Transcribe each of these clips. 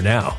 now.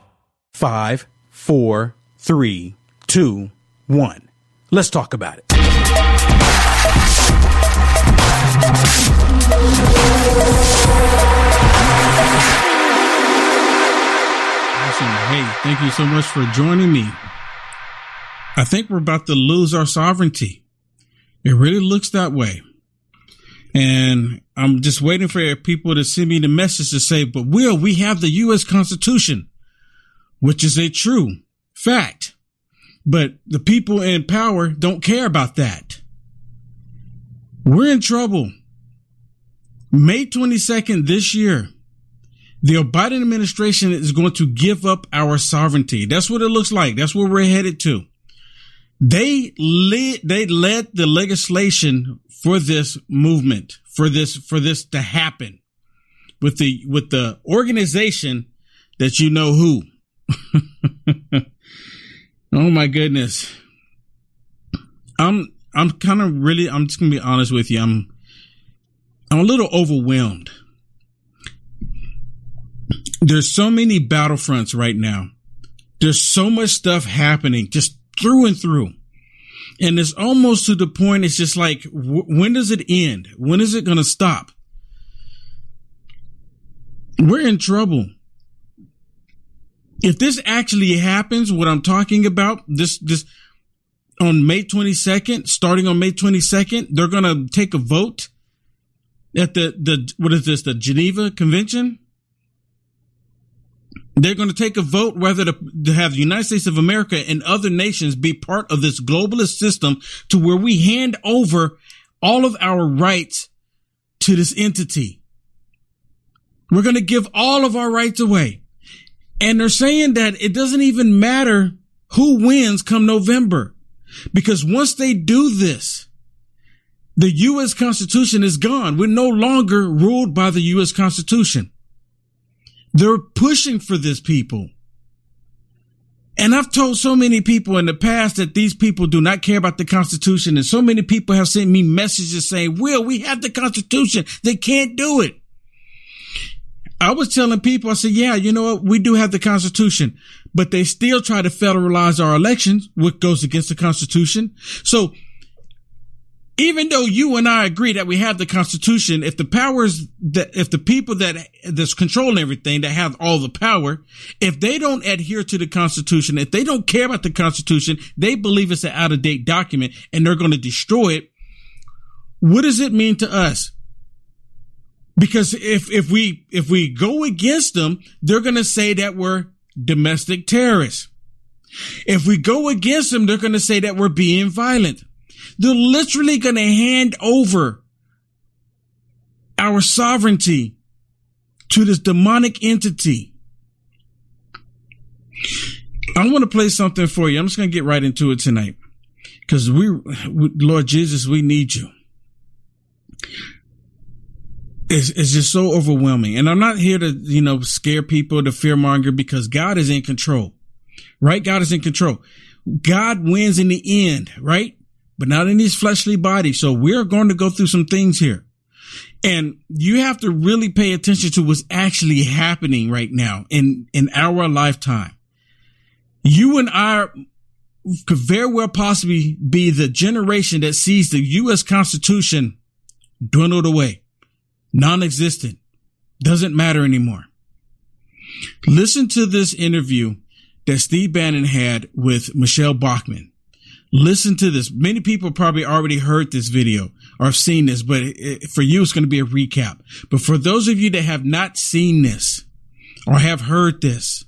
5, 4, 3, 2, 1. Let's talk about it. Awesome. Hey, thank you so much for joining me. I think we're about to lose our sovereignty. It really looks that way. And I'm just waiting for people to send me the message to say, but Will, we have the U.S. Constitution, which is a true fact. But the people in power don't care about that. We're in trouble. May 22nd this year, the Biden administration is going to give up our sovereignty. That's what it looks like. That's where we're headed to. They led the legislation for this movement, for this to happen. with the organization that you know who. Oh my goodness. I'm just gonna be honest with you. I'm a little overwhelmed. There's so many battlefronts right now. There's so much stuff happening just through and through. And it's almost to the point. It's just like, when does it end? When is it going to stop? We're in trouble. If this actually happens, what I'm talking about, this on May 22nd, starting on May 22nd, they're going to take a vote at the Geneva Convention. They're going to take a vote whether to have the United States of America and other nations be part of this globalist system to where we hand over all of our rights to this entity. We're going to give all of our rights away. And they're saying that it doesn't even matter who wins come November, because once they do this, the U.S. Constitution is gone. We're no longer ruled by the U.S. Constitution. They're pushing for this, people. And I've told so many people in the past that these people do not care about the Constitution. And so many people have sent me messages saying, Will, we have the Constitution. They can't do it. I was telling people, I said, yeah, you know what? We do have the Constitution, but they still try to federalize our elections, which goes against the Constitution. So even though you and I agree that we have the Constitution, if the people that's controlling everything, that have all the power, if they don't adhere to the Constitution, if they don't care about the Constitution, they believe it's an out-of-date document and they're going to destroy it. What does it mean to us? Because if we go against them, they're going to say that we're domestic terrorists. If we go against them, they're going to say that we're being violent. They're literally going to hand over our sovereignty to this demonic entity. I want to play something for you. I'm just going to get right into it tonight, because Lord Jesus, we need you. It's just so overwhelming. And I'm not here to, scare people, to fear monger, because God is in control, right? God is in control. God wins in the end, right? But not in these fleshly bodies. So we're going to go through some things here. And you have to really pay attention to what's actually happening right now in our lifetime. You and I could very well possibly be the generation that sees the U.S. Constitution dwindled away, non-existent, doesn't matter anymore. Listen to this interview that Steve Bannon had with Michele Bachmann. Listen to this. Many people probably already heard this video or have seen this, but for you, it's going to be a recap. But for those of you that have not seen this or have heard this,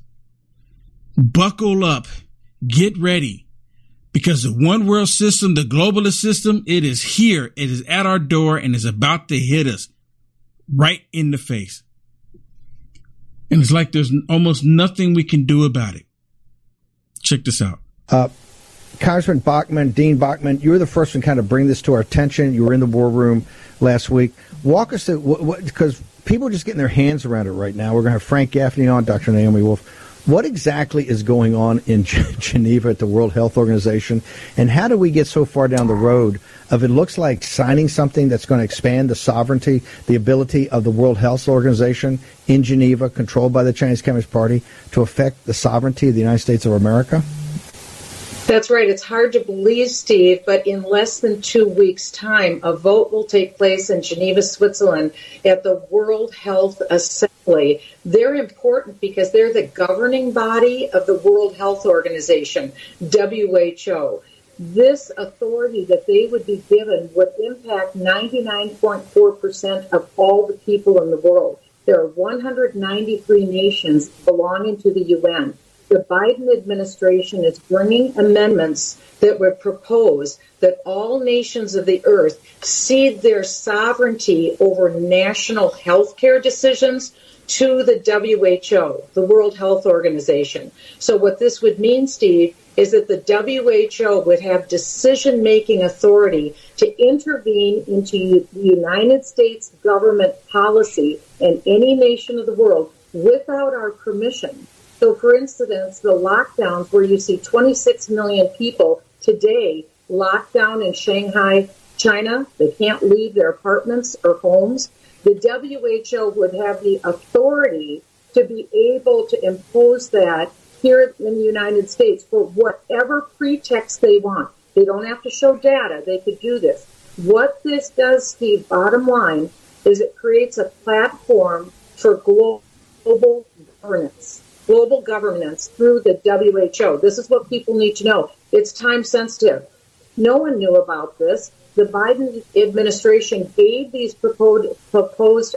buckle up, get ready, because the one world system, the globalist system, it is here. It is at our door and is about to hit us right in the face. And it's like there's almost nothing we can do about it. Check this out. Congressman Bachmann, Dean Bachmann, you were the first one to kind of bring this to our attention. You were in the War Room last week. Walk us through, because people are just getting their hands around it right now. We're going to have Frank Gaffney on, Dr. Naomi Wolf. What exactly is going on in Geneva at the World Health Organization, and how do we get so far down the road of it looks like signing something that's going to expand the sovereignty, the ability of the World Health Organization in Geneva, controlled by the Chinese Communist Party, to affect the sovereignty of the United States of America? That's right. It's hard to believe, Steve, but in less than 2 weeks' time, a vote will take place in Geneva, Switzerland, at the World Health Assembly. They're important because they're the governing body of the World Health Organization, WHO. This authority that they would be given would impact 99.4% of all the people in the world. There are 193 nations belonging to the UN. The Biden administration is bringing amendments that would propose that all nations of the earth cede their sovereignty over national health care decisions to the WHO, the World Health Organization. So what this would mean, Steve, is that the WHO would have decision-making authority to intervene into the United States government policy in any nation of the world without our permission. So, for instance, the lockdowns where you see 26 million people today locked down in Shanghai, China, they can't leave their apartments or homes. The WHO would have the authority to be able to impose that here in the United States for whatever pretext they want. They don't have to show data. They could do this. What this does, Steve, bottom line, is it creates a platform for global governance through the WHO. This is what people need to know. It's time sensitive. No one knew about this. The Biden administration gave these proposed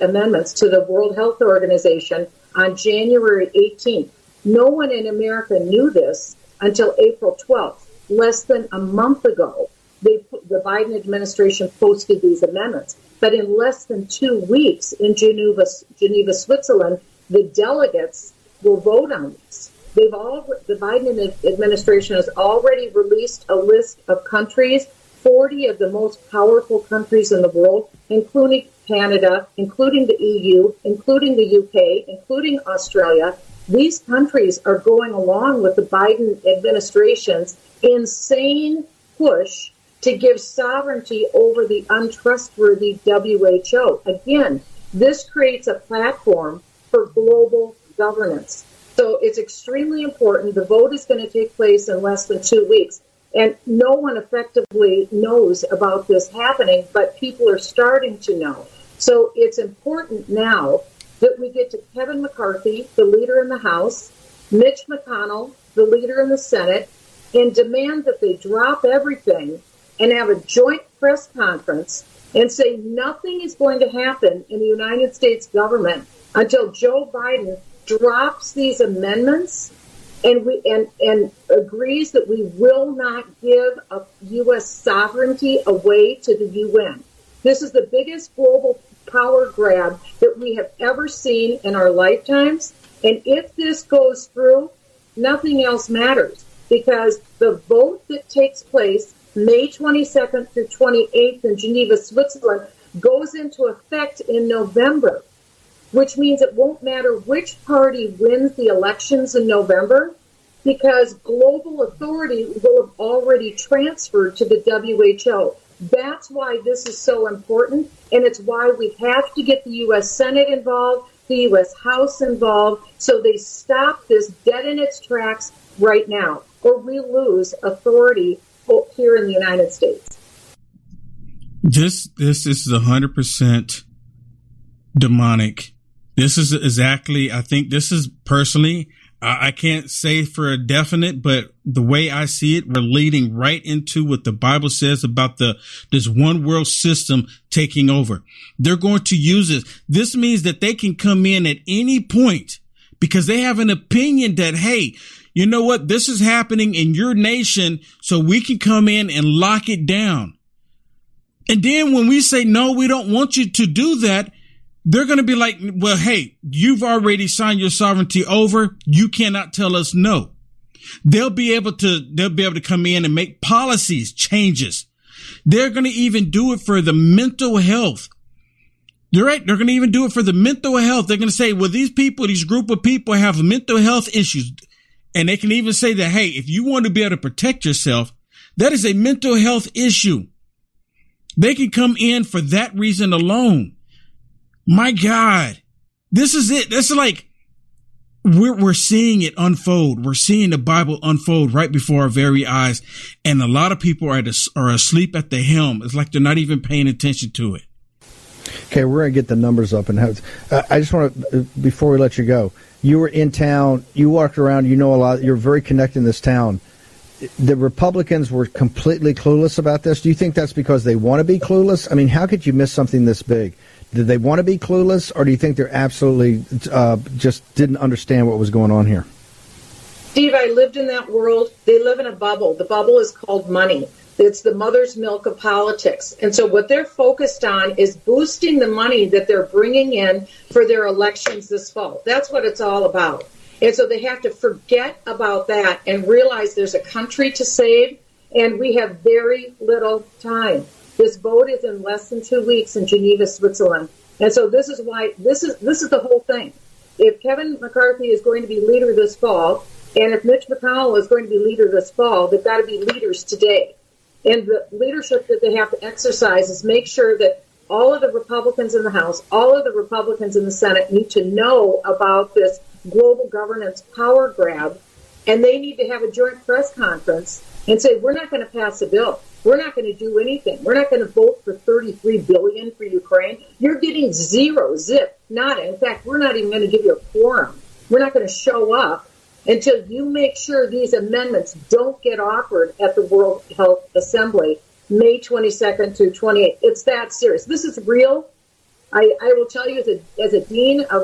amendments to the World Health Organization on January 18th. No one in America knew this until April 12th, less than a month ago. The Biden administration posted these amendments. But in less than 2 weeks in Geneva, Switzerland, the delegates will vote on this. The Biden administration has already released a list of countries, 40 of the most powerful countries in the world, including Canada, including the EU, including the UK, including Australia. These countries are going along with the Biden administration's insane push to give sovereignty over the untrustworthy WHO. Again, this creates a platform for global governance. So it's extremely important. The vote is going to take place in less than 2 weeks. And no one effectively knows about this happening, but people are starting to know. So it's important now that we get to Kevin McCarthy, the leader in the House, Mitch McConnell, the leader in the Senate, and demand that they drop everything and have a joint press conference and say nothing is going to happen in the United States government until Joe Biden drops these amendments and agrees that we will not give a U.S. sovereignty away to the U.N. This is the biggest global power grab that we have ever seen in our lifetimes. And if this goes through, nothing else matters, because the vote that takes place May 22nd through 28th in Geneva, Switzerland, goes into effect in November, which means it won't matter which party wins the elections in November, because global authority will have already transferred to the WHO. That's why this is so important, and it's why we have to get the U.S. Senate involved, the U.S. House involved, so they stop this dead in its tracks right now, or we lose authority here in the United States. This is 100% demonic. This is exactly, I think this is personally, I can't say for a definite, but the way I see it, we're leading right into what the Bible says about this one world system taking over. They're going to use this. This means that they can come in at any point because they have an opinion that, hey, you know what? This is happening in your nation, so we can come in and lock it down. And then when we say, no, we don't want you to do that, they're going to be like, well, hey, you've already signed your sovereignty over. You cannot tell us no. They'll be able to come in and make policies, changes. They're going to even do it for the mental health. You're right. They're going to even do it for the mental health. They're going to say, well, these people, these group of people have mental health issues. And they can even say that, hey, if you want to be able to protect yourself, that is a mental health issue. They can come in for that reason alone. My God, this is it. This is like we're seeing it unfold. We're seeing the Bible unfold right before our very eyes. And a lot of people are asleep at the helm. It's like they're not even paying attention to it. Okay, we're going to get the numbers up. And I just want to, before we let you go, you were in town. You walked around. You know a lot. You're very connected in this town. The Republicans were completely clueless about this. Do you think that's because they want to be clueless? I mean, how could you miss something this big? Did they want to be clueless, or do you think they're absolutely just didn't understand what was going on here? Steve, I lived in that world. They live in a bubble. The bubble is called money. It's the mother's milk of politics. And so what they're focused on is boosting the money that they're bringing in for their elections this fall. That's what it's all about. And so they have to forget about that and realize there's a country to save, and we have very little time. This vote is in less than 2 weeks in Geneva, Switzerland. And so this is why this is the whole thing. If Kevin McCarthy is going to be leader this fall, and if Mitch McConnell is going to be leader this fall, they've got to be leaders today. And the leadership that they have to exercise is make sure that all of the Republicans in the House, all of the Republicans in the Senate need to know about this global governance power grab, and they need to have a joint press conference and say, we're not going to pass a bill. We're not going to do anything. We're not going to vote for $33 billion for Ukraine. You're getting zero, zip, nada. In fact, we're not even going to give you a quorum. We're not going to show up until you make sure these amendments don't get offered at the World Health Assembly, May 22nd through 28th. It's that serious. This is real. I will tell you, as a dean of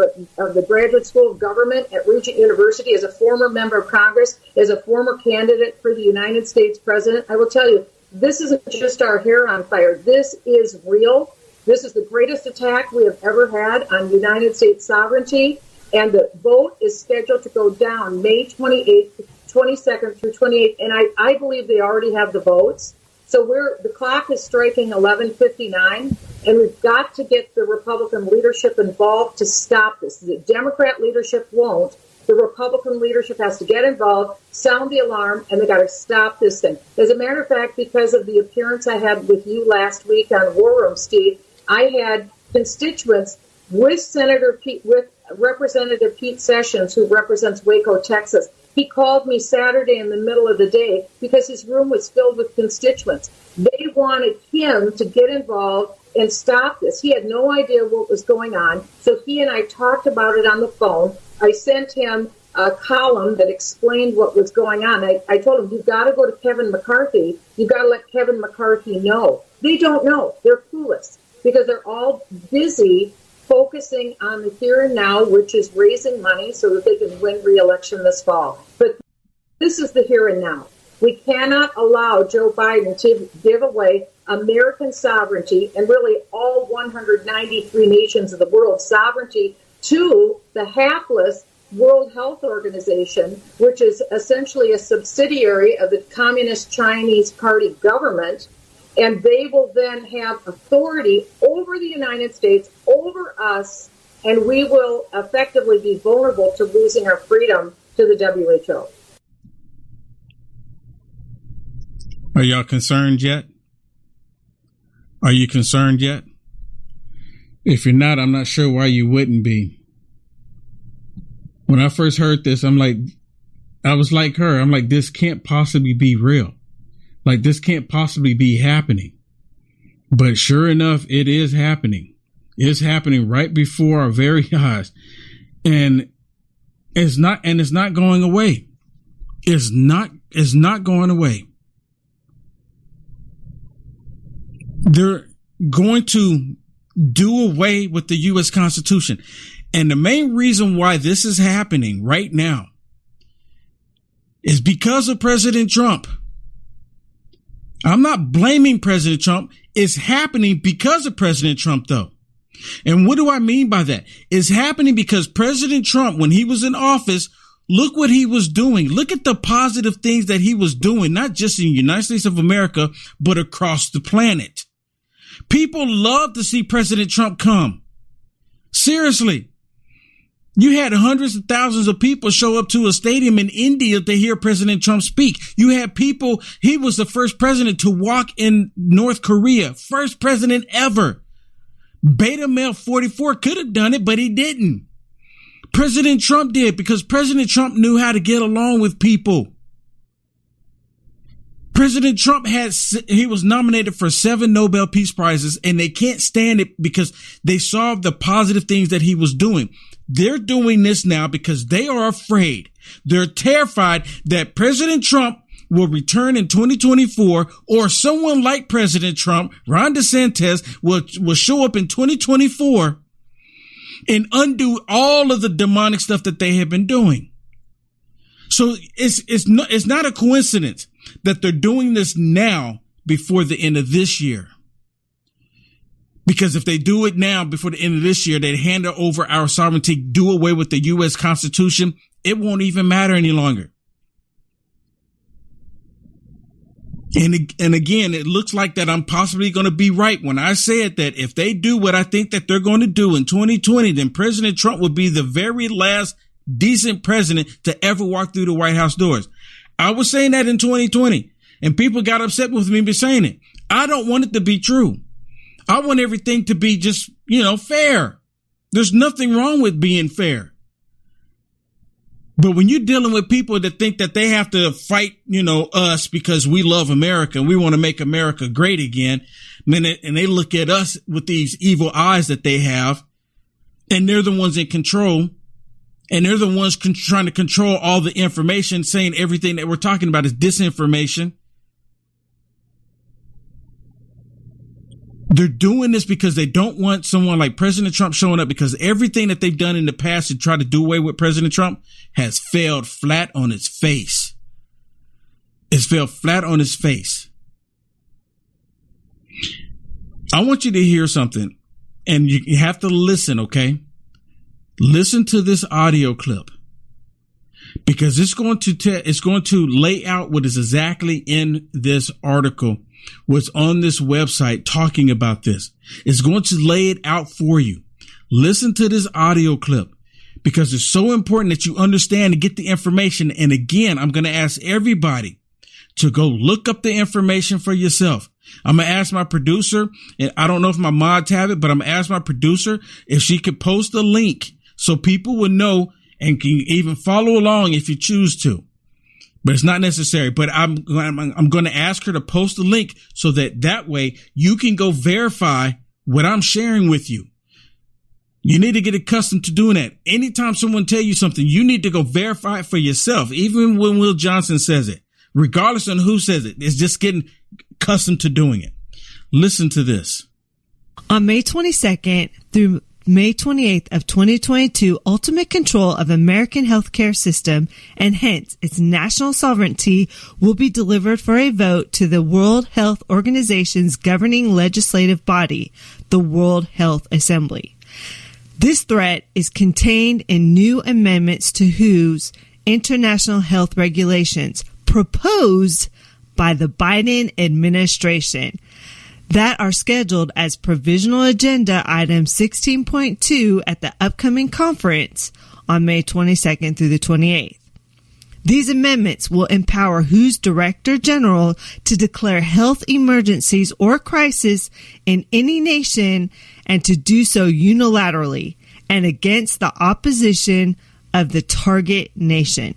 the Graduate School of Government at Regent University, as a former member of Congress, as a former candidate for the United States president, I will tell you, this isn't just our hair on fire. This is real. This is the greatest attack we have ever had on United States sovereignty. And the vote is scheduled to go down May 28th, 22nd through 28th. And I believe they already have the votes. So the clock is striking 11:59, and we've got to get the Republican leadership involved to stop this. The Democrat leadership won't. The Republican leadership has to get involved, sound the alarm, and they got to stop this thing. As a matter of fact, because of the appearance I had with you last week on War Room, Steve, I had constituents with Representative Pete Sessions, who represents Waco, Texas. He called me Saturday in the middle of the day because his room was filled with constituents. They wanted him to get involved and stop this. He had no idea what was going on, so he and I talked about it on the phone. I sent him a column that explained what was going on. I told him, you've got to go to Kevin McCarthy. You've got to let Kevin McCarthy know. They don't know. They're clueless because they're all busy focusing on the here and now, which is raising money so that they can win re-election this fall. But this is the here and now. We cannot allow Joe Biden to give away American sovereignty and really all 193 nations of the world's sovereignty to the hapless World Health Organization, which is essentially a subsidiary of the Communist Chinese Party government. And they will then have authority over the United States, over us, and we will effectively be vulnerable to losing our freedom to the WHO. Are y'all concerned yet? Are you concerned yet? If you're not, I'm not sure why you wouldn't be. When I first heard this, I was like her. I'm like, this can't possibly be real. Like, this can't possibly be happening. But sure enough, it is happening. It's happening right before our very eyes. And it's not going away. It's not going away. They're going to do away with the U.S. Constitution. And the main reason why this is happening right now is because of President Trump. I'm not blaming President Trump. It's happening because of President Trump, though. And what do I mean by that? It's happening because President Trump, when he was in office, look what he was doing. Look at the positive things that he was doing, not just in the United States of America, but across the planet. People love to see President Trump come. Seriously. You had hundreds of thousands of people show up to a stadium in India to hear President Trump speak. You had people. He was the first president to walk in North Korea. First president ever. Beta male 44 could have done it, but he didn't. President Trump did, because President Trump knew how to get along with people. President Trump was nominated for 7 Nobel Peace Prizes, and they can't stand it because they saw the positive things that he was doing. They're doing this now because they are afraid. They're terrified that President Trump will return in 2024, or someone like President Trump, Ron DeSantis, will show up in 2024 and undo all of the demonic stuff that they have been doing. So it's not a coincidence that they're doing this now before the end of this year. Because if they do it now before the end of this year, they'd hand over our sovereignty, do away with the U.S. Constitution. It won't even matter any longer. And again, it looks like that I'm possibly going to be right when I said that if they do what I think that they're going to do in 2020, then President Trump would be the very last decent president to ever walk through the White House doors. I was saying that in 2020, and people got upset with me for saying it. I don't want it to be true. I want everything to be just, you know, fair. There's nothing wrong with being fair. But when you're dealing with people that think that they have to fight, you know, us because we love America and we want to make America great again, and they look at us with these evil eyes that they have, and they're the ones in control, and they're the ones trying to control all the information, saying everything that we're talking about is disinformation. They're doing this because they don't want someone like President Trump showing up, because everything that they've done in the past to try to do away with President Trump has failed flat on its face. It's failed flat on its face. I want you to hear something, and you have to listen, okay? Listen to this audio clip, because it's going to lay out what is exactly in this article, what's on this website talking about this. It's going to lay it out for you. Listen to this audio clip, because it's so important that you understand and get the information. And again, I'm going to ask everybody to go look up the information for yourself. I'm going to ask my producer, and I don't know if my mods have it, but I'm going to ask my producer if she could post a link so people will know and can even follow along if you choose to. But it's not necessary. But I'm going to ask her to post a link so that way you can go verify what I'm sharing with you. You need to get accustomed to doing that. Anytime someone tells you something, you need to go verify it for yourself. Even when Will Johnson says it, regardless on who says it, it's just getting accustomed to doing it. Listen to this. On May 22nd through May 28th of 2022, ultimate control of American healthcare system and hence its national sovereignty will be delivered for a vote to the World Health Organization's governing legislative body, the World Health Assembly. This threat is contained in new amendments to WHO's international health regulations proposed by the Biden administration that are scheduled as provisional agenda item 16.2 at the upcoming conference on May 22nd through the 28th. These amendments will empower WHO's Director General to declare health emergencies or crisis in any nation and to do so unilaterally and against the opposition of the target nation.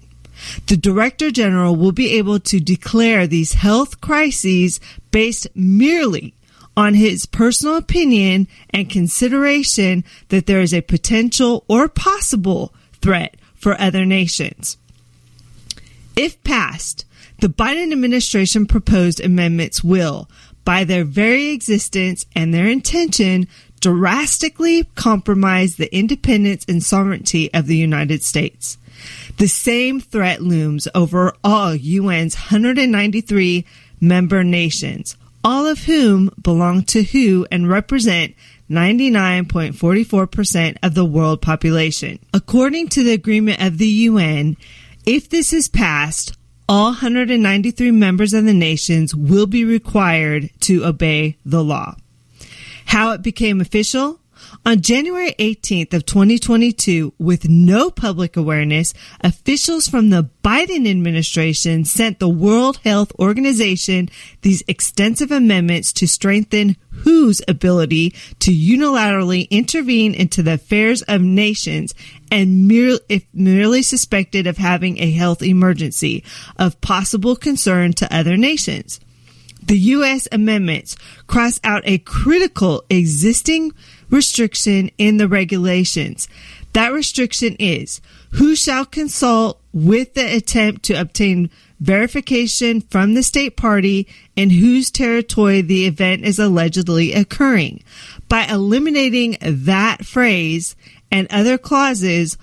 The Director General will be able to declare these health crises based merely on his personal opinion and consideration that there is a potential or possible threat for other nations. If passed, the Biden administration proposed amendments will, by their very existence and their intention, drastically compromise the independence and sovereignty of the United States. The same threat looms over all UN's 193 member nations, all of whom belong to WHO and represent 99.44% of the world population. According to the agreement of the UN, if this is passed, all 193 members of the nations will be required to obey the law. How it became official? On January 18th of 2022, with no public awareness, officials from the Biden administration sent the World Health Organization these extensive amendments to strengthen WHO's ability to unilaterally intervene into the affairs of nations and if merely suspected of having a health emergency of possible concern to other nations. The U.S. amendments cross out a critical existing restriction in the regulations. That restriction is who shall consult with the attempt to obtain verification from the state party in whose territory the event is allegedly occurring. By eliminating that phrase and other clauses,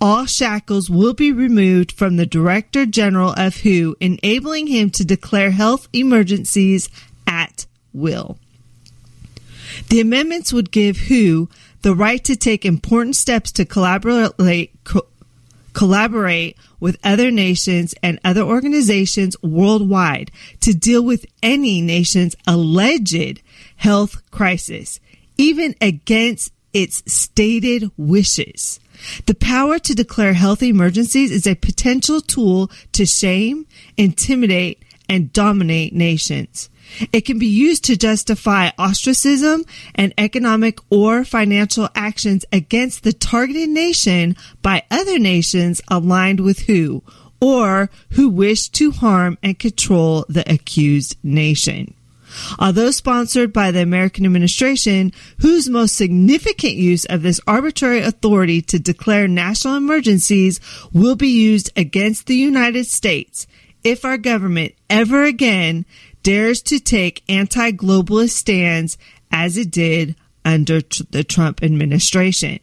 all shackles will be removed from the Director General of WHO, enabling him to declare health emergencies at will. The amendments would give WHO the right to take important steps to collaborate with other nations and other organizations worldwide to deal with any nation's alleged health crisis, even against its stated wishes. The power to declare health emergencies is a potential tool to shame, intimidate, and dominate nations. It can be used to justify ostracism and economic or financial actions against the targeted nation by other nations aligned with WHO or who wish to harm and control the accused nation. Although sponsored by the American administration, WHO's most significant use of this arbitrary authority to declare national emergencies will be used against the United States if our government ever again dares to take anti-globalist stands as it did under the Trump administration.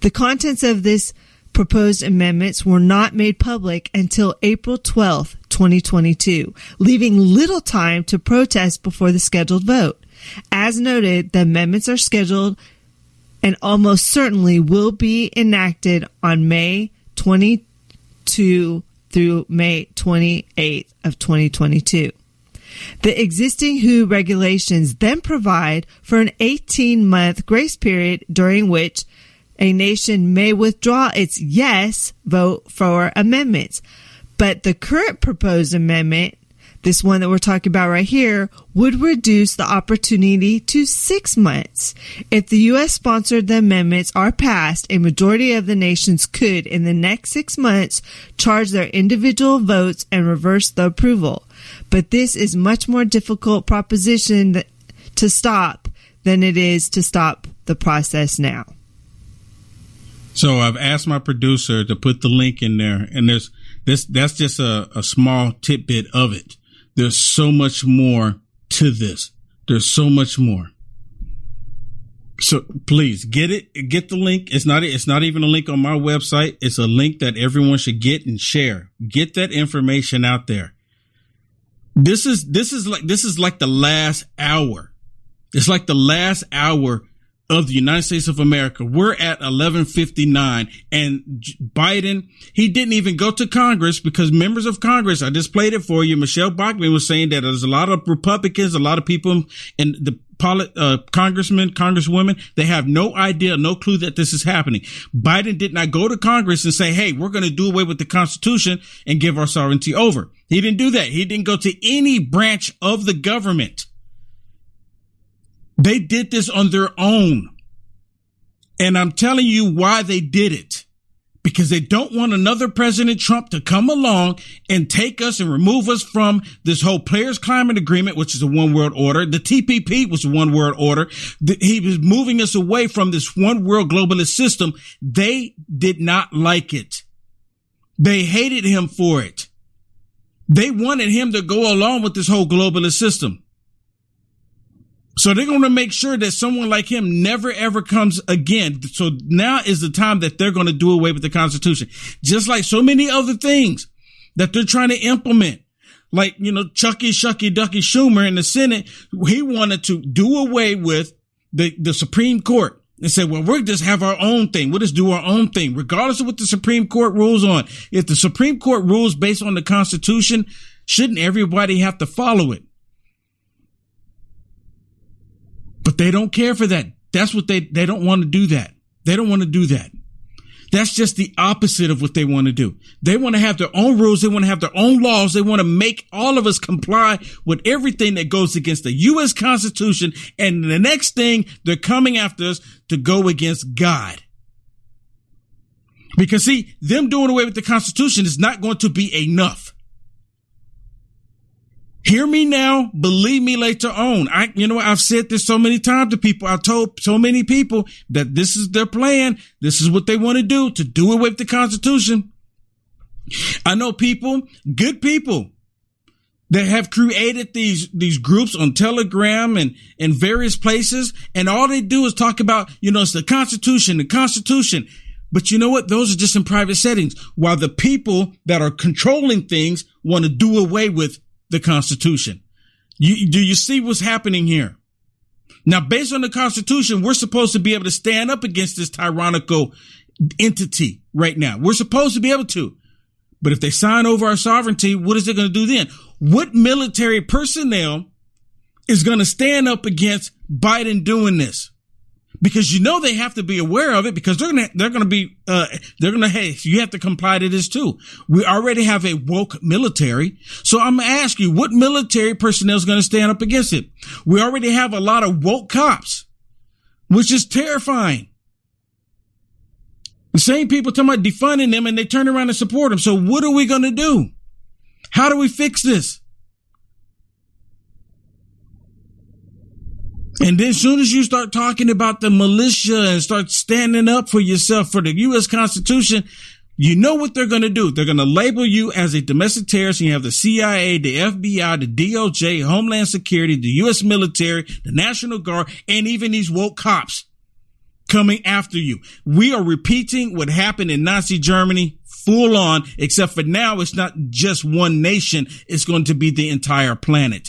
The contents of this proposed amendments were not made public until April 12, 2022, leaving little time to protest before the scheduled vote. As noted, the amendments are scheduled and almost certainly will be enacted on May 22 through May 28th of 2022. The existing WHO regulations then provide for an 18-month grace period during which a nation may withdraw its yes vote for amendments. But the current proposed amendment, this one that we're talking about right here, would reduce the opportunity to 6 months. If the U.S. sponsored the amendments are passed, a majority of the nations could, in the next 6 months, charge their individual votes and reverse the approval. But this is much more difficult proposition to stop than it is to stop the process now. So I've asked my producer to put the link in there, and there's this. That's just a small tidbit of it. There's so much more to this. There's so much more. So please get it. Get the link. It's not even a link on my website. It's a link that everyone should get and share. Get that information out there. This is like the last hour. It's like the last hour of the United States of America. We're at 11:59, and Biden, he didn't even go to Congress because members of Congress, I just played it for you. Michele Bachmann was saying that there's a lot of Republicans, a lot of people in the congressmen, congresswomen, they have no idea, no clue that this is happening. Biden did not go to Congress and say, hey, we're going to do away with the Constitution and give our sovereignty over. He didn't do that. He didn't go to any branch of the government. They did this on their own. And I'm telling you why they did it. Because they don't want another President Trump to come along and take us and remove us from this whole Players Climate Agreement, which is a one world order. The TPP was a one world order. He was moving us away from this one world globalist system. They did not like it. They hated him for it. They wanted him to go along with this whole globalist system. So they're going to make sure that someone like him never, ever comes again. So now is the time that they're going to do away with the Constitution, just like so many other things that they're trying to implement. Like, you know, Shucky Ducky Schumer in the Senate, he wanted to do away with the Supreme Court and said, well, we'll just have our own thing. We'll just do our own thing, regardless of what the Supreme Court rules on. If the Supreme Court rules based on the Constitution, shouldn't everybody have to follow it? But they don't care for that. That's what they don't want to do that. They don't want to do that. That's just the opposite of what they want to do. They want to have their own rules. They want to have their own laws. They want to make all of us comply with everything that goes against the U.S. Constitution. And the next thing, they're coming after us to go against God. Because, see, them doing away with the Constitution is not going to be enough. Hear me now, believe me later on. I've said this so many times to people. I told so many people that this is their plan. This is what they want to do away with the Constitution. I know people, good people, that have created these groups on Telegram and various places. And all they do is talk about, it's the Constitution, the Constitution. But you know what? Those are just in private settings, while the people that are controlling things want to do away with the Constitution. Do you see what's happening here? Now, based on the Constitution, we're supposed to be able to stand up against this tyrannical entity right now. We're supposed to be able to. But if they sign over our sovereignty, what is it going to do then? What military personnel is going to stand up against Biden doing this? Because, you know, they have to be aware of it, because they're going to, hey, you have to comply to this too. We already have a woke military. So I'm going to ask you, what military personnel is going to stand up against it? We already have a lot of woke cops, which is terrifying. The same people talking about defunding them, and they turn around and support them. So what are we going to do? How do we fix this? And then as soon as you start talking about the militia and start standing up for yourself, for the U.S. Constitution, you know what they're going to do. They're going to label you as a domestic terrorist. And you have the CIA, the FBI, the DOJ, Homeland Security, the U.S. military, the National Guard, and even these woke cops coming after you. We are repeating what happened in Nazi Germany full on, except for now it's not just one nation. It's going to be the entire planet.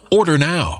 Order now.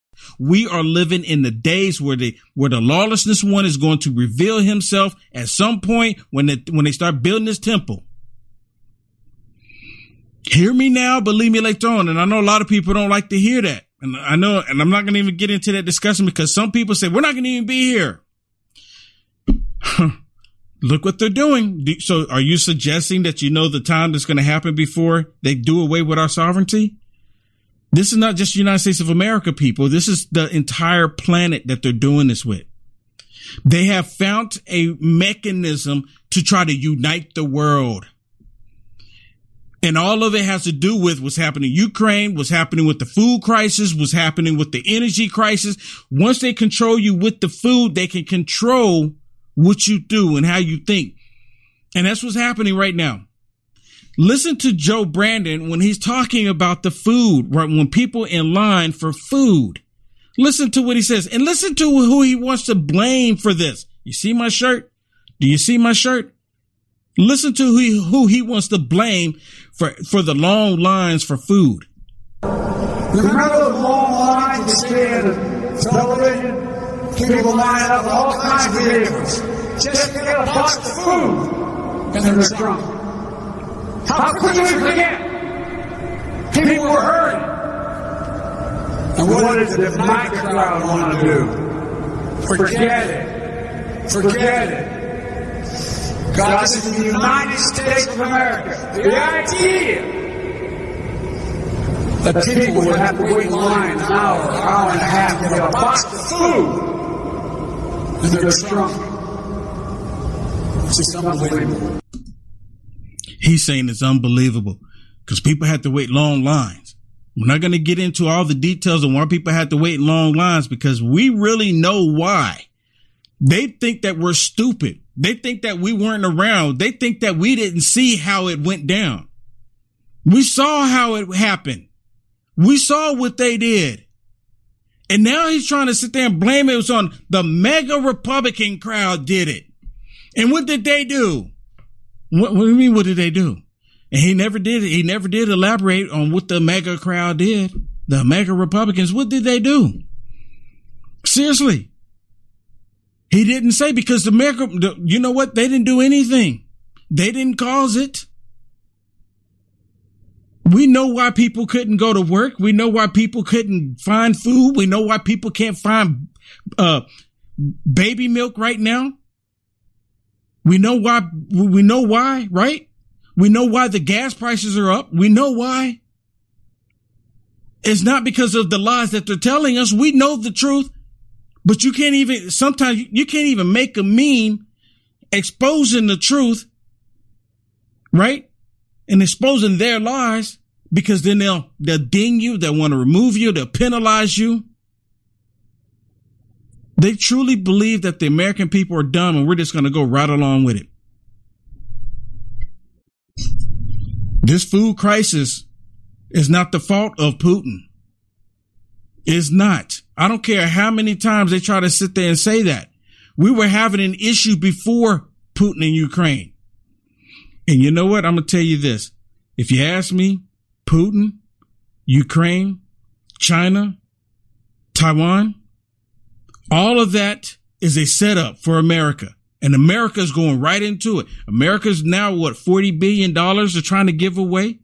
We are living in the days where the lawlessness one is going to reveal himself at some point when they start building this temple. Hear me now, believe me later on. And I know a lot of people don't like to hear that. And I know, and I'm not going to even get into that discussion because some people say, we're not going to even be here. Look what they're doing. So are you suggesting that, you know, the time that's going to happen before they do away with our sovereignty? This is not just the United States of America, people. This is the entire planet that they're doing this with. They have found a mechanism to try to unite the world. And all of it has to do with what's happening in Ukraine, what's happening with the food crisis, what's happening with the energy crisis. Once they control you with the food, they can control what you do and how you think. And that's what's happening right now. Listen to Joe Brandon when he's talking about the food, right? When people in line for food, listen to what he says and listen to who he wants to blame for this. You see my shirt? Do you see my shirt? Listen to who he wants to blame for the long lines for food. Remember the long lines you stand at television? People line up all kinds of vehicles just to get a box of food. And they're drunk. How could we forget? People were hurting. And what is it that my crowd want to do? Forget it. God is the United States of America. The idea that people would have to wait in line an hour and a half to get a box of food and they're drunk. It's just unbelievable. He's saying it's unbelievable because people have to wait long lines. We're not going to get into all the details of why people have to wait in long lines because we really know why. They think that we're stupid. They think that we weren't around. They think that we didn't see how it went down. We saw how it happened. We saw what they did. And now he's trying to sit there and blame it was on the mega Republican crowd did it. And what did they do? What do you mean, what did they do? And he never did. He never did elaborate on what the mega crowd did. The mega Republicans, what did they do? Seriously. He didn't say because you know what? They didn't do anything. They didn't cause it. We know why people couldn't go to work. We know why people couldn't find food. We know why people can't find baby milk right now. We know why, right? We know why the gas prices are up. We know why. It's not because of the lies that they're telling us. We know the truth. But sometimes you can't even make a meme exposing the truth, right? And exposing their lies because then they'll ding you. They'll want to remove you. They'll penalize you. They truly believe that the American people are dumb and we're just going to go right along with it. This food crisis is not the fault of Putin. It's not. I don't care how many times they try to sit there and say that. We were having an issue before Putin and Ukraine. And you know what? I'm going to tell you this. If you ask me, Putin, Ukraine, China, Taiwan, all of that is a setup for America. And America's going right into it. America's now, $40 billion they're trying to give away?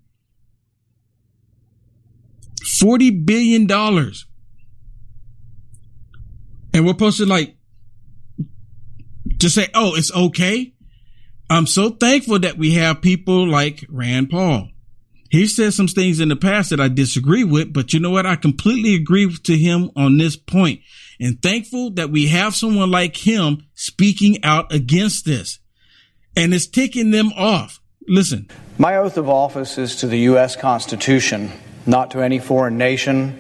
$40 billion. And we're supposed to just say, oh, it's okay. I'm so thankful that we have people like Rand Paul. He said some things in the past that I disagree with, but you know what? I completely agree to him on this point. And thankful that we have someone like him speaking out against this. And it's ticking them off. Listen. My oath of office is to the U.S. Constitution, not to any foreign nation.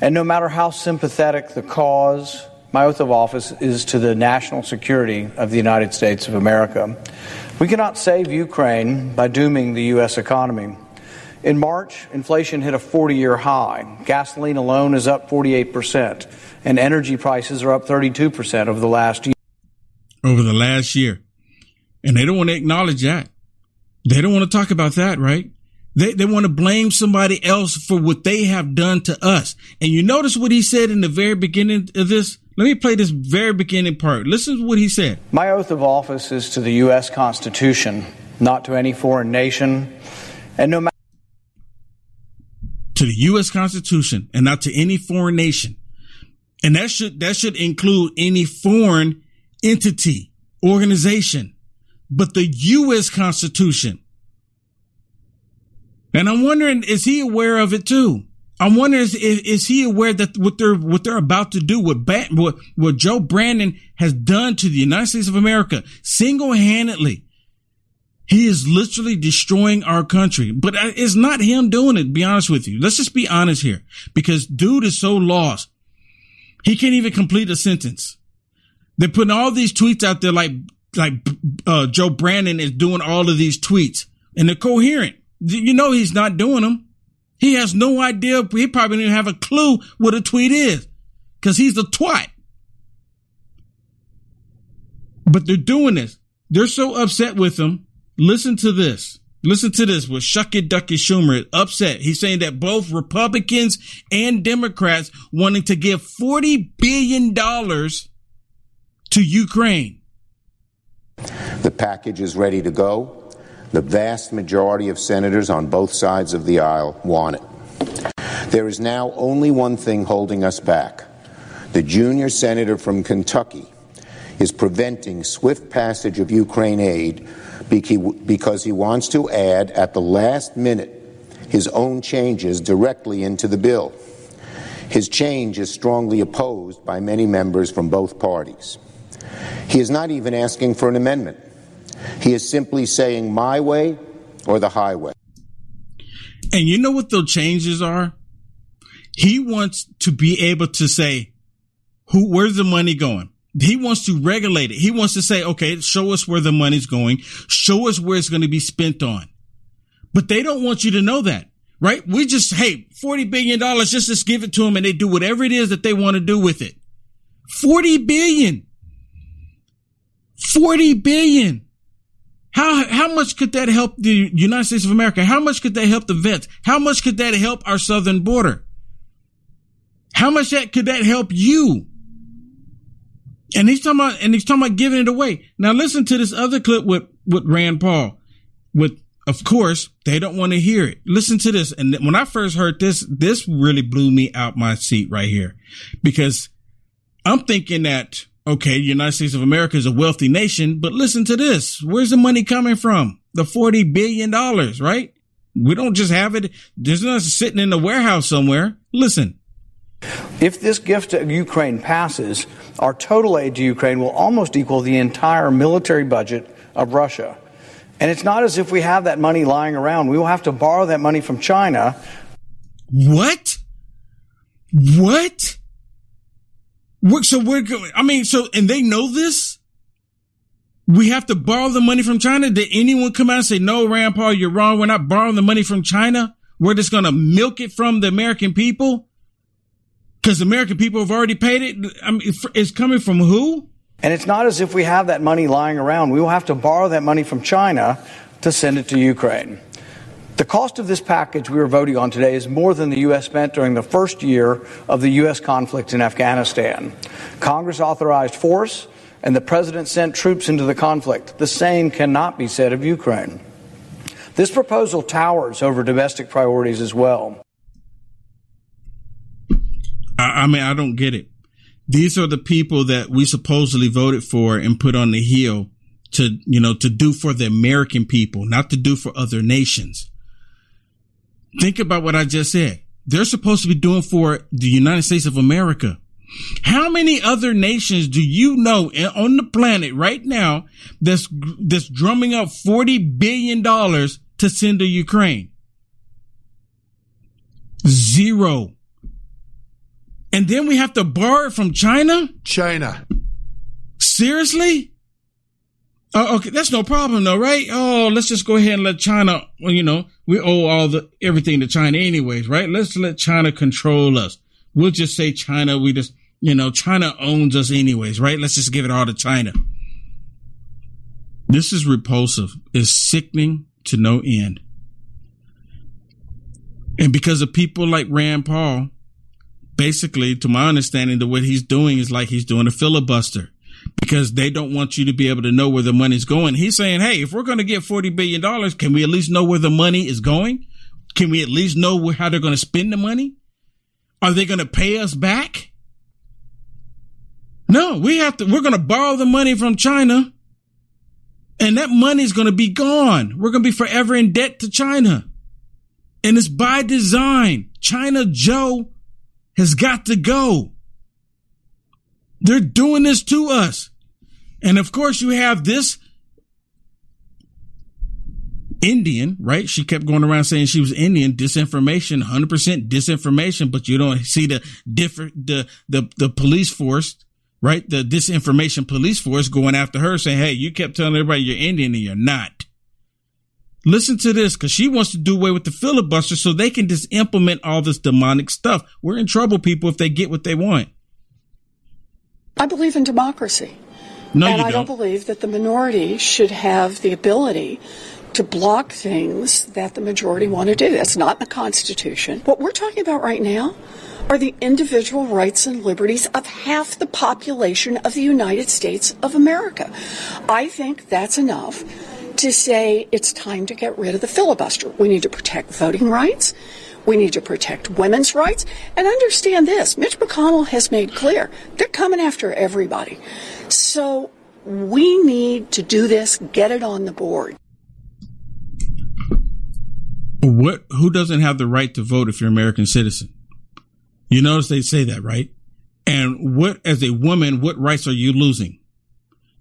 And no matter how sympathetic the cause, my oath of office is to the national security of the United States of America. We cannot save Ukraine by dooming the U.S. economy. In March, inflation hit a 40-year high. Gasoline alone is up 48%, and energy prices are up 32% over the last year. And they don't want to acknowledge that. They don't want to talk about that, right? They want to blame somebody else for what they have done to us. And you notice what he said in the very beginning of this? Let me play this very beginning part. Listen to what he said. My oath of office is to the U.S. Constitution, not to any foreign nation, and no matter. To the U.S. Constitution and not to any foreign nation. And that should include any foreign entity, organization, but the U.S. Constitution. And I'm wondering, is he aware of it too? I'm wondering is he aware that what they're about to do, what Joe Brandon has done to the United States of America single-handedly? He is literally destroying our country, but it's not him doing it. To be honest with you, let's just be honest here, because dude is so lost. He can't even complete a sentence. They're putting all these tweets out there like Joe Brandon is doing all of these tweets, and they're coherent. You know he's not doing them. He has no idea. He probably didn't have a clue what a tweet is, because he's a twat. But they're doing this. They're so upset with him. Listen to this. Listen to this with Shucky Ducky Schumer is upset. He's saying that both Republicans and Democrats wanting to give $40 billion to Ukraine. The package is ready to go. The vast majority of senators on both sides of the aisle want it. There is now only one thing holding us back. The junior senator from Kentucky is preventing swift passage of Ukraine aid because he wants to add at the last minute his own changes directly into the bill. His change is strongly opposed by many members from both parties. He is not even asking for an amendment. He is simply saying my way or the highway. And you know what those changes are? He wants to be able to say, where's the money going? He wants to regulate it. He wants to say, okay, show us where the money's going. Show us where it's going to be spent on. But they don't want you to know that, right? We just, hey, $40 billion, just give it to them, and they do whatever it is that they want to do with it. $40 billion. How much could that help the United States of America? How much could that help the vets? How much could that help our southern border? How much could that help you? And he's talking about giving it away. Now listen to this other clip with Rand Paul. Of course, they don't want to hear it. Listen to this. And when I first heard this really blew me out my seat right here, because I'm thinking that, okay, the United States of America is a wealthy nation, but listen to this. Where's the money coming from? The $40 billion, right? We don't just have it. There's not sitting in a warehouse somewhere. Listen. If this gift to Ukraine passes, our total aid to Ukraine will almost equal the entire military budget of Russia. And it's not as if we have that money lying around. We will have to borrow that money from China. What? And they know this? We have to borrow the money from China? Did anyone come out and say, no, Rand Paul, you're wrong. We're not borrowing the money from China. We're just going to milk it from the American people? Because the American people have already paid it. I mean, it's coming from who? And it's not as if we have that money lying around. We will have to borrow that money from China to send it to Ukraine. The cost of this package we are voting on today is more than the U.S. spent during the first year of the U.S. conflict in Afghanistan. Congress authorized force, and the president sent troops into the conflict. The same cannot be said of Ukraine. This proposal towers over domestic priorities as well. I don't get it. These are the people that we supposedly voted for and put on the heel to do for the American people, not to do for other nations. Think about what I just said. They're supposed to be doing for the United States of America. How many other nations do you know on the planet right now that's drumming up $40 billion to send to Ukraine? Zero. And then we have to borrow it from China? China. Seriously? Oh, okay, that's no problem though, right? Oh, let's just go ahead and let China, we owe everything to China anyways, right? Let's let China control us. We'll just say China, China owns us anyways, right? Let's just give it all to China. This is repulsive. It's sickening to no end. And because of people like Rand Paul, basically, to my understanding, the way he's doing is like he's doing a filibuster. Because they don't want you to be able to know where the money's going. He's saying, hey, if we're going to get $40 billion, can we at least know where the money is going? Can we at least know how they're going to spend the money? Are they going to pay us back? No, we're going to borrow the money from China. And that money's going to be gone. We're going to be forever in debt to China. And it's by design. China Joe has got to go. They're doing this to us. And of course you have this Indian, right? She kept going around saying she was Indian. Disinformation, 100% disinformation, but you don't see the different, the police force, right? The disinformation police force going after her saying, hey, you kept telling everybody you're Indian and you're not. Listen to this, because she wants to do away with the filibuster so they can just implement all this demonic stuff. We're in trouble, people, if they get what they want. I believe in democracy. No, and you don't. I don't believe that the minority should have the ability to block things that the majority want to do. That's not in the Constitution. What we're talking about right now are the individual rights and liberties of half the population of the United States of America. I think that's enough to say it's time to get rid of the filibuster. We need to protect voting rights. We need to protect women's rights. And understand this, Mitch McConnell has made clear they're coming after everybody. So we need to do this, get it on the board. What? Who doesn't have the right to vote if you're an American citizen? You notice they say that, right? And what, as a woman, what rights are you losing?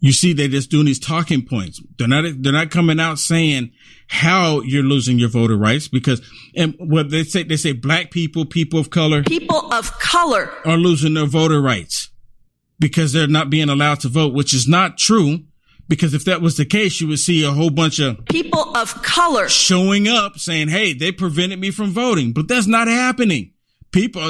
You see, they're just doing these talking points. They're not coming out saying how you're losing your voter rights, because, and what they say black people, people of color are losing their voter rights because they're not being allowed to vote, which is not true. Because if that was the case, you would see a whole bunch of people of color showing up saying, hey, they prevented me from voting, but that's not happening. People,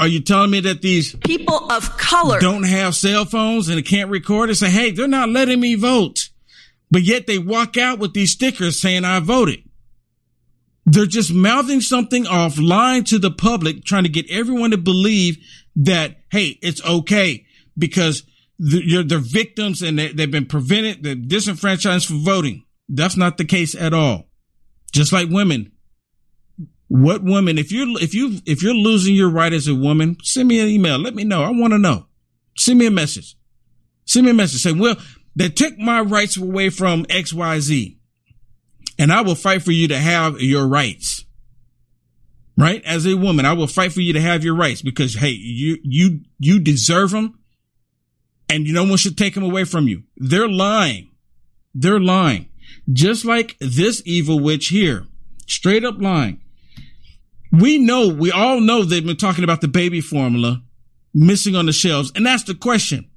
are you telling me that these people of color don't have cell phones and can't record and say, hey, they're not letting me vote. But yet they walk out with these stickers saying I voted. They're just mouthing something off, lying to the public, trying to get everyone to believe that, hey, it's OK because they're victims and they've been prevented, they're disenfranchised from voting. That's not the case at all. Just like women. What woman, if you're losing your right as a woman, send me an email. Let me know. I want to know. Send me a message. Say, well, they took my rights away from XYZ and I will fight for you to have your rights. Right? As a woman, I will fight for you to have your rights because, hey, you deserve them and no one should take them away from you. They're lying. Just like this evil witch here, straight up lying. We all know they've been talking about the baby formula missing on the shelves. And that's the question.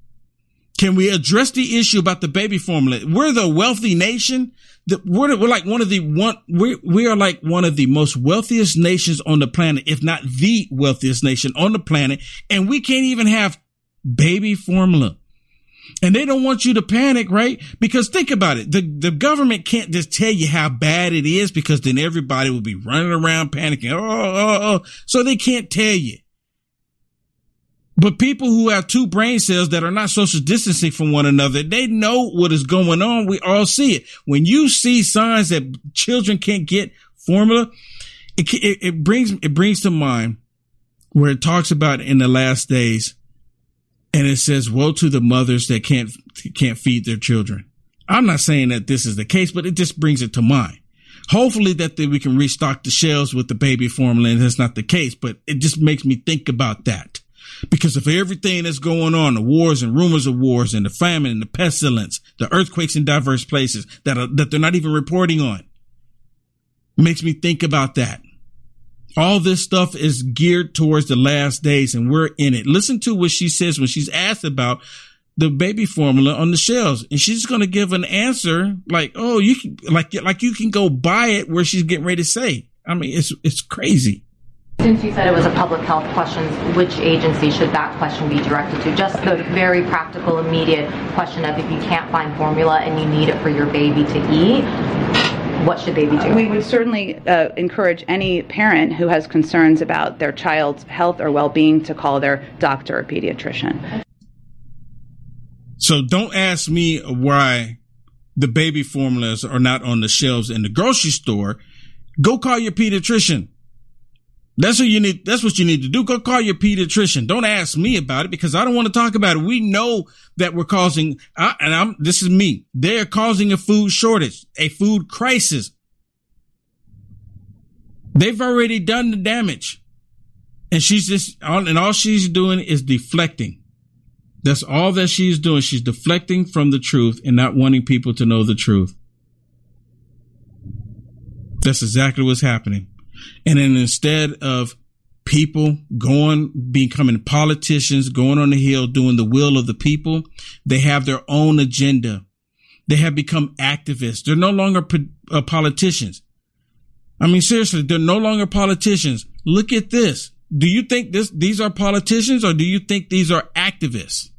Can we address the issue about the baby formula? We're the wealthy nation. We are like one of the most wealthiest nations on the planet, if not the wealthiest nation on the planet. And we can't even have baby formula. And they don't want you to panic, right? Because think about it. The government can't just tell you how bad it is because then everybody will be running around panicking. Oh. So they can't tell you. But people who have two brain cells that are not social distancing from one another, they know what is going on. We all see it. When you see signs that children can't get formula, it brings to mind where it talks about in the last days. And it says, woe to the mothers that can't feed their children. I'm not saying that this is the case, but it just brings it to mind. Hopefully that we can restock the shelves with the baby formula, and that's not the case, but it just makes me think about that. Because of everything that's going on, the wars and rumors of wars and the famine and the pestilence, the earthquakes in diverse places that they're not even reporting on. It makes me think about that. All this stuff is geared towards the last days and we're in it. Listen to what she says when she's asked about the baby formula on the shelves. And she's going to give an answer like, oh, you can, like you can go buy it, where she's getting ready to say. I mean, it's crazy. Since you said it was a public health question, which agency should that question be directed to? Just the very practical, immediate question of if you can't find formula and you need it for your baby to eat. What should they be doing? We would certainly encourage any parent who has concerns about their child's health or well-being to call their doctor or pediatrician. So don't ask me why the baby formulas are not on the shelves in the grocery store. Go call your pediatrician. That's what you need. That's what you need to do. Go call your pediatrician. Don't ask me about it because I don't want to talk about it. We know that we're causing, this is me. They're causing a food shortage, a food crisis. They've already done the damage. And she's just, and all she's doing is deflecting. That's all that she's doing. She's deflecting from the truth and not wanting people to know the truth. That's exactly what's happening. And then instead of people becoming politicians, going on the hill, doing the will of the people, they have their own agenda. They have become activists. They're no longer politicians. I mean, seriously, they're no longer politicians. Look at this. Do you think these are politicians, or do you think these are activists?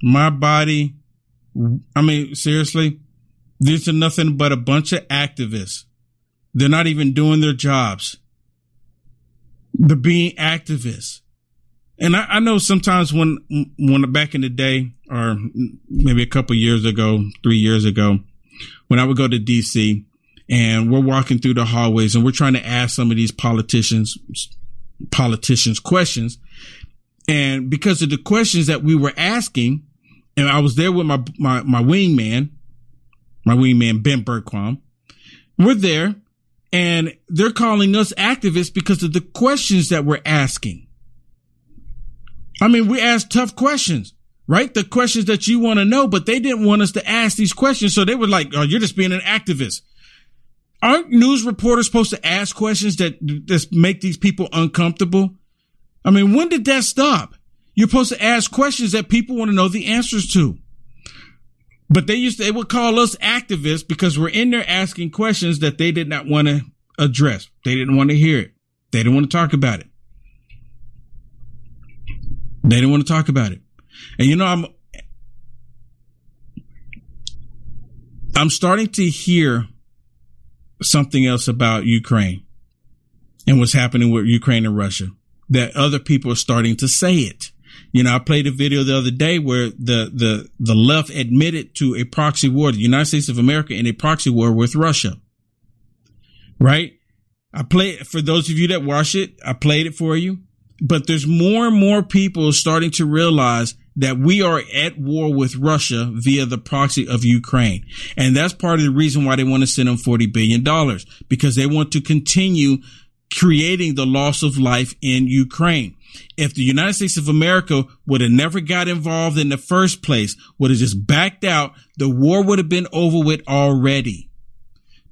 My body. I mean, seriously, these are nothing but a bunch of activists. They're not even doing their jobs. They're being activists. And I know sometimes when back in the day, or maybe a couple years ago, 3 years ago, when I would go to DC and we're walking through the hallways and we're trying to ask some of these politicians questions. And because of the questions that we were asking, and I was there with my wingman, Ben Burquam. We're there, and they're calling us activists because of the questions that we're asking. I mean, we asked tough questions, right? The questions that you want to know, but they didn't want us to ask these questions. So they were like, oh, you're just being an activist. Aren't news reporters supposed to ask questions that just make these people uncomfortable? I mean, when did that stop? You're supposed to ask questions that people want to know the answers to. But they would call us activists because we're in there asking questions that they did not want to address. They didn't want to hear it. They didn't want to talk about it. They didn't want to talk about it. And you know, I'm starting to hear something else about Ukraine and what's happening with Ukraine and Russia, that other people are starting to say it. You know, I played a video the other day where the left admitted to a proxy war, the United States of America in a proxy war with Russia. Right? I play for those of you that watch it. I played it for you. But there's more and more people starting to realize that we are at war with Russia via the proxy of Ukraine. And that's part of the reason why they want to send them $40 billion, because they want to continue creating the loss of life in Ukraine. If the United States of America would have never got involved in the first place, would have just backed out, the war would have been over with already.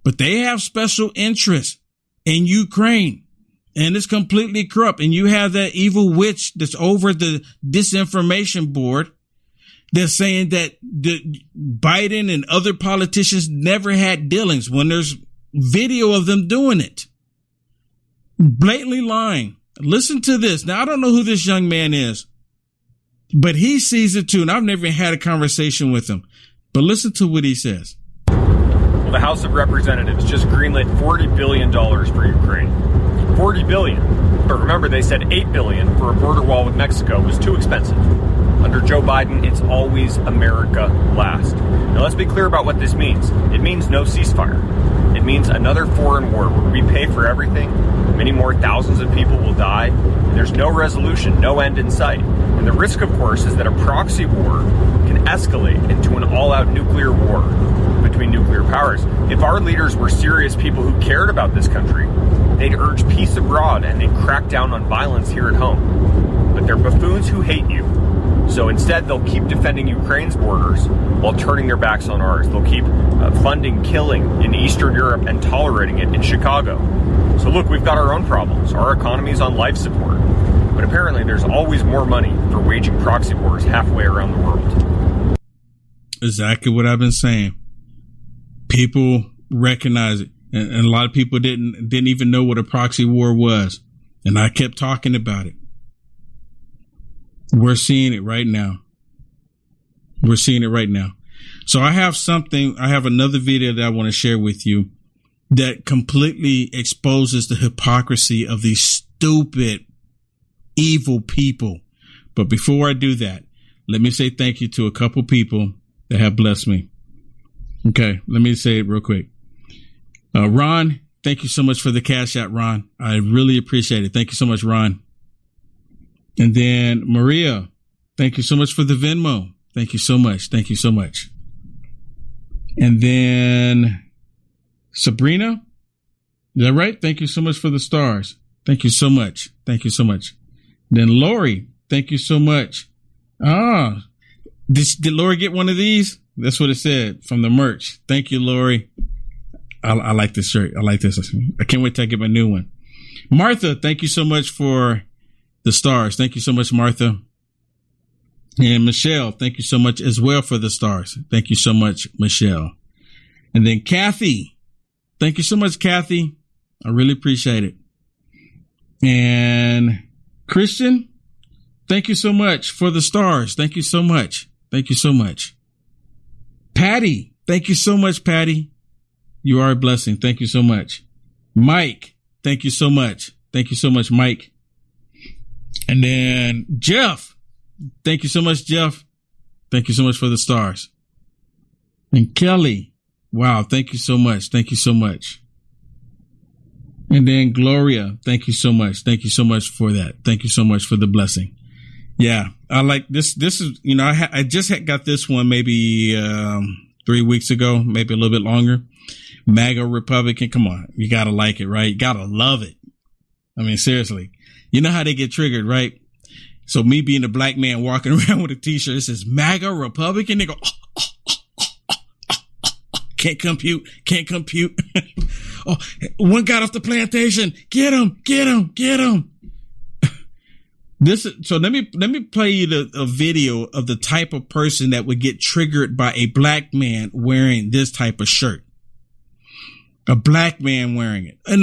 But they have special interests in Ukraine, and it's completely corrupt. And you have that evil witch that's over the disinformation board that's saying that Biden and other politicians never had dealings when there's video of them doing it. Blatantly lying. Listen to this. Now, I don't know who this young man is, but he sees it too. And I've never had a conversation with him. But listen to what he says. Well, the House of Representatives just greenlit $40 billion for Ukraine. $40 billion. But remember, they said $8 billion for a border wall with Mexico was too expensive. Under Joe Biden, it's always America last. Now, let's be clear about what this means. It means no ceasefire. It means another foreign war where we pay for everything. Many more thousands of people will die. And there's no resolution, no end in sight. And the risk, of course, is that a proxy war can escalate into an all-out nuclear war between nuclear powers. If our leaders were serious people who cared about this country, they'd urge peace abroad and they'd crack down on violence here at home. But they're buffoons who hate you. So instead, they'll keep defending Ukraine's borders while turning their backs on ours. They'll keep funding killing in Eastern Europe and tolerating it in Chicago. So look, we've got our own problems. Our economy's on life support. But apparently there's always more money for waging proxy wars halfway around the world. Exactly what I've been saying. People recognize it. And a lot of people didn't even know what a proxy war was. And I kept talking about it. We're seeing it right now. We're seeing it right now. So I have another video that I want to share with you that completely exposes the hypocrisy of these stupid, evil people. But before I do that, let me say thank you to a couple people that have blessed me. Okay, let me say it real quick. Ron, thank you so much for the cash out, Ron. I really appreciate it. Thank you so much, Ron. And then Maria, thank you so much for the Venmo. Thank you so much. Thank you so much. And then Sabrina, is that right? Thank you so much for the stars. Thank you so much. Thank you so much. Then Lori, thank you so much. Ah, did Lori get one of these? That's what it said from the merch. Thank you, Lori. I like this shirt. I like this. I can't wait till I get my new one. Martha, thank you so much for the stars. Thank you so much, Martha. And Michelle, thank you so much as well for the stars. Thank you so much, Michelle. And then Kathy, thank you so much, Kathy. I really appreciate it. And Christian, thank you so much for the stars. Thank you so much. Thank you so much. Patty, thank you so much, Patty. You are a blessing. Thank you so much. Mike, thank you so much. Thank you so much, Mike. And then Jeff, thank you so much, Jeff. Thank you so much for the stars. And Kelly, wow, thank you so much. Thank you so much. And then Gloria, thank you so much. Thank you so much for that. Thank you so much for the blessing. Yeah, I like this. This is, you know, I just had got this one maybe 3 weeks ago, maybe a little bit longer. MAGA Republican. Come on. You got to like it, right? You got to love it. I mean, seriously, you know how they get triggered, right? So me being a black man walking around with a T-shirt that says MAGA Republican, they go, can't compute, can't compute. Oh, one got off the plantation. Get him, get him, get him. This is, so let me play you a video of the type of person that would get triggered by a black man wearing this type of shirt. A black man wearing it, and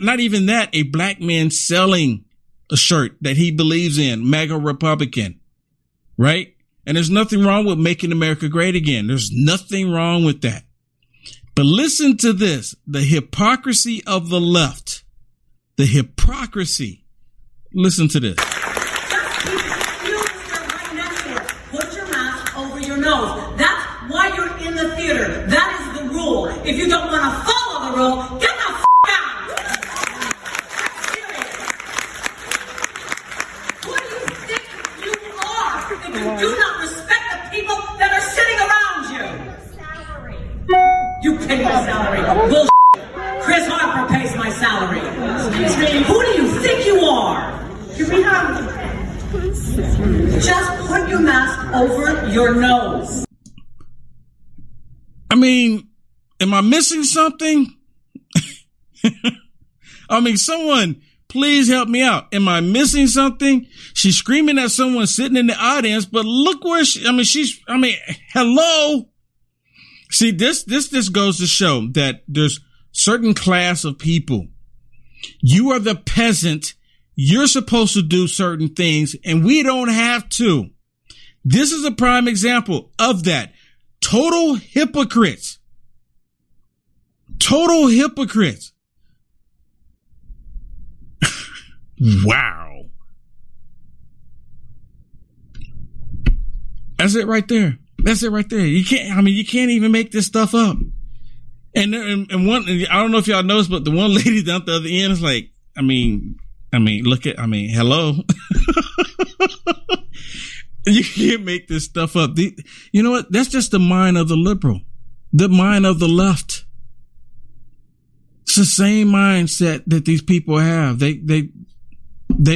not even that, a black man selling a shirt that he believes in, MAGA Republican, right? And there's nothing wrong with making America great again. There's nothing wrong with that. But listen to this, the hypocrisy of the left, the hypocrisy. Listen to this. If you don't want to follow the rule, get the f*** out! Who do you think you are if you do not respect the people that are sitting around you? You pay my salary. Bullshit. Chris Harper pays my salary. Who do you think you are? Just put your mask over your nose. I mean... am I missing something? I mean, someone, please help me out. Am I missing something? She's screaming at someone sitting in the audience, but look where she's, hello. See, this goes to show that there's certain class of people. You are the peasant. You're supposed to do certain things and we don't have to. This is a prime example of that. Total hypocrites. Total hypocrites. Wow. That's it right there. That's it right there. You can't even make this stuff up. And one, I don't know if y'all noticed, but the one lady down at the other end is like, hello. You can't make this stuff up. You know what? That's just the mind of the liberal, the mind of the left. It's the same mindset that these people have. They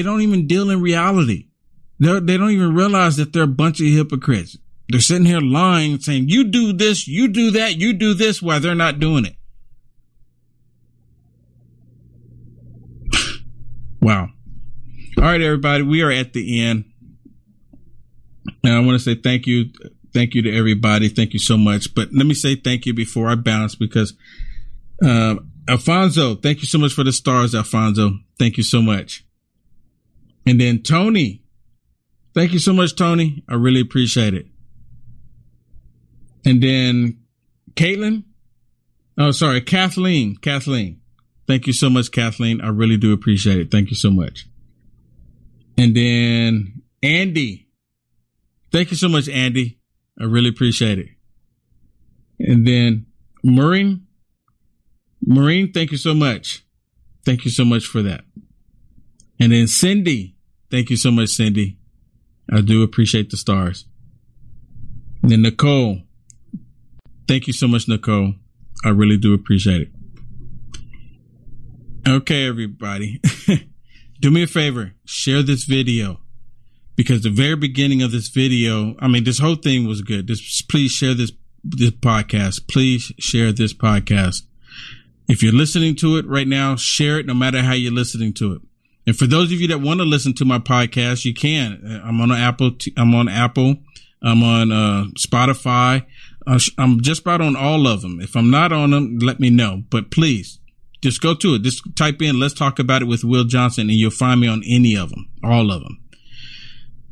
don't even deal in reality. They don't even realize that they're a bunch of hypocrites. They're sitting here lying, saying, you do this, you do that, you do this, while they're not doing it. Wow. All right, everybody, we are at the end. And I want to say thank you. Thank you to everybody. Thank you so much. But let me say thank you before I bounce, because Alfonso, thank you so much for the stars, Alfonso. Thank you so much. And then Tony, thank you so much, Tony. I really appreciate it. And then Kathleen. Kathleen, thank you so much, Kathleen. I really do appreciate it. Thank you so much. And then Andy, Thank you so much, Andy. I really appreciate it. And then Maureen, thank you so much. Thank you so much for that. And then Cindy, thank you so much, Cindy. I do appreciate the stars. And then Nicole, thank you so much, Nicole. I really do appreciate it. Okay, everybody. Do me a favor. Share this video, because the very beginning of this video, I mean, this whole thing was good. Please share this podcast. Please share this podcast. If you're listening to it right now, share it no matter how you're listening to it. And for those of you that want to listen to my podcast, you can. I'm on Apple. I'm on Spotify. I'm just about on all of them. If I'm not on them, let me know. But please, just go to it. Just type in "Let's Talk About It with Will Johnson" and you'll find me on any of them, all of them.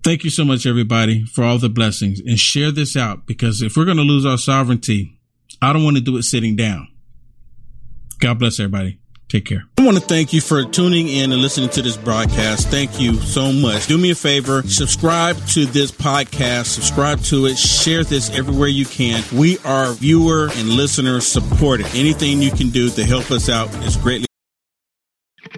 Thank you so much, everybody, for all the blessings, and share this out, because if we're going to lose our sovereignty, I don't want to do it sitting down. God bless everybody. Take care. I want to thank you for tuning in and listening to this broadcast. Thank you so much. Do me a favor. Subscribe to this podcast. Subscribe to it. Share this everywhere you can. We are viewer and listener supported. Anything you can do to help us out is greatly.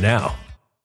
now.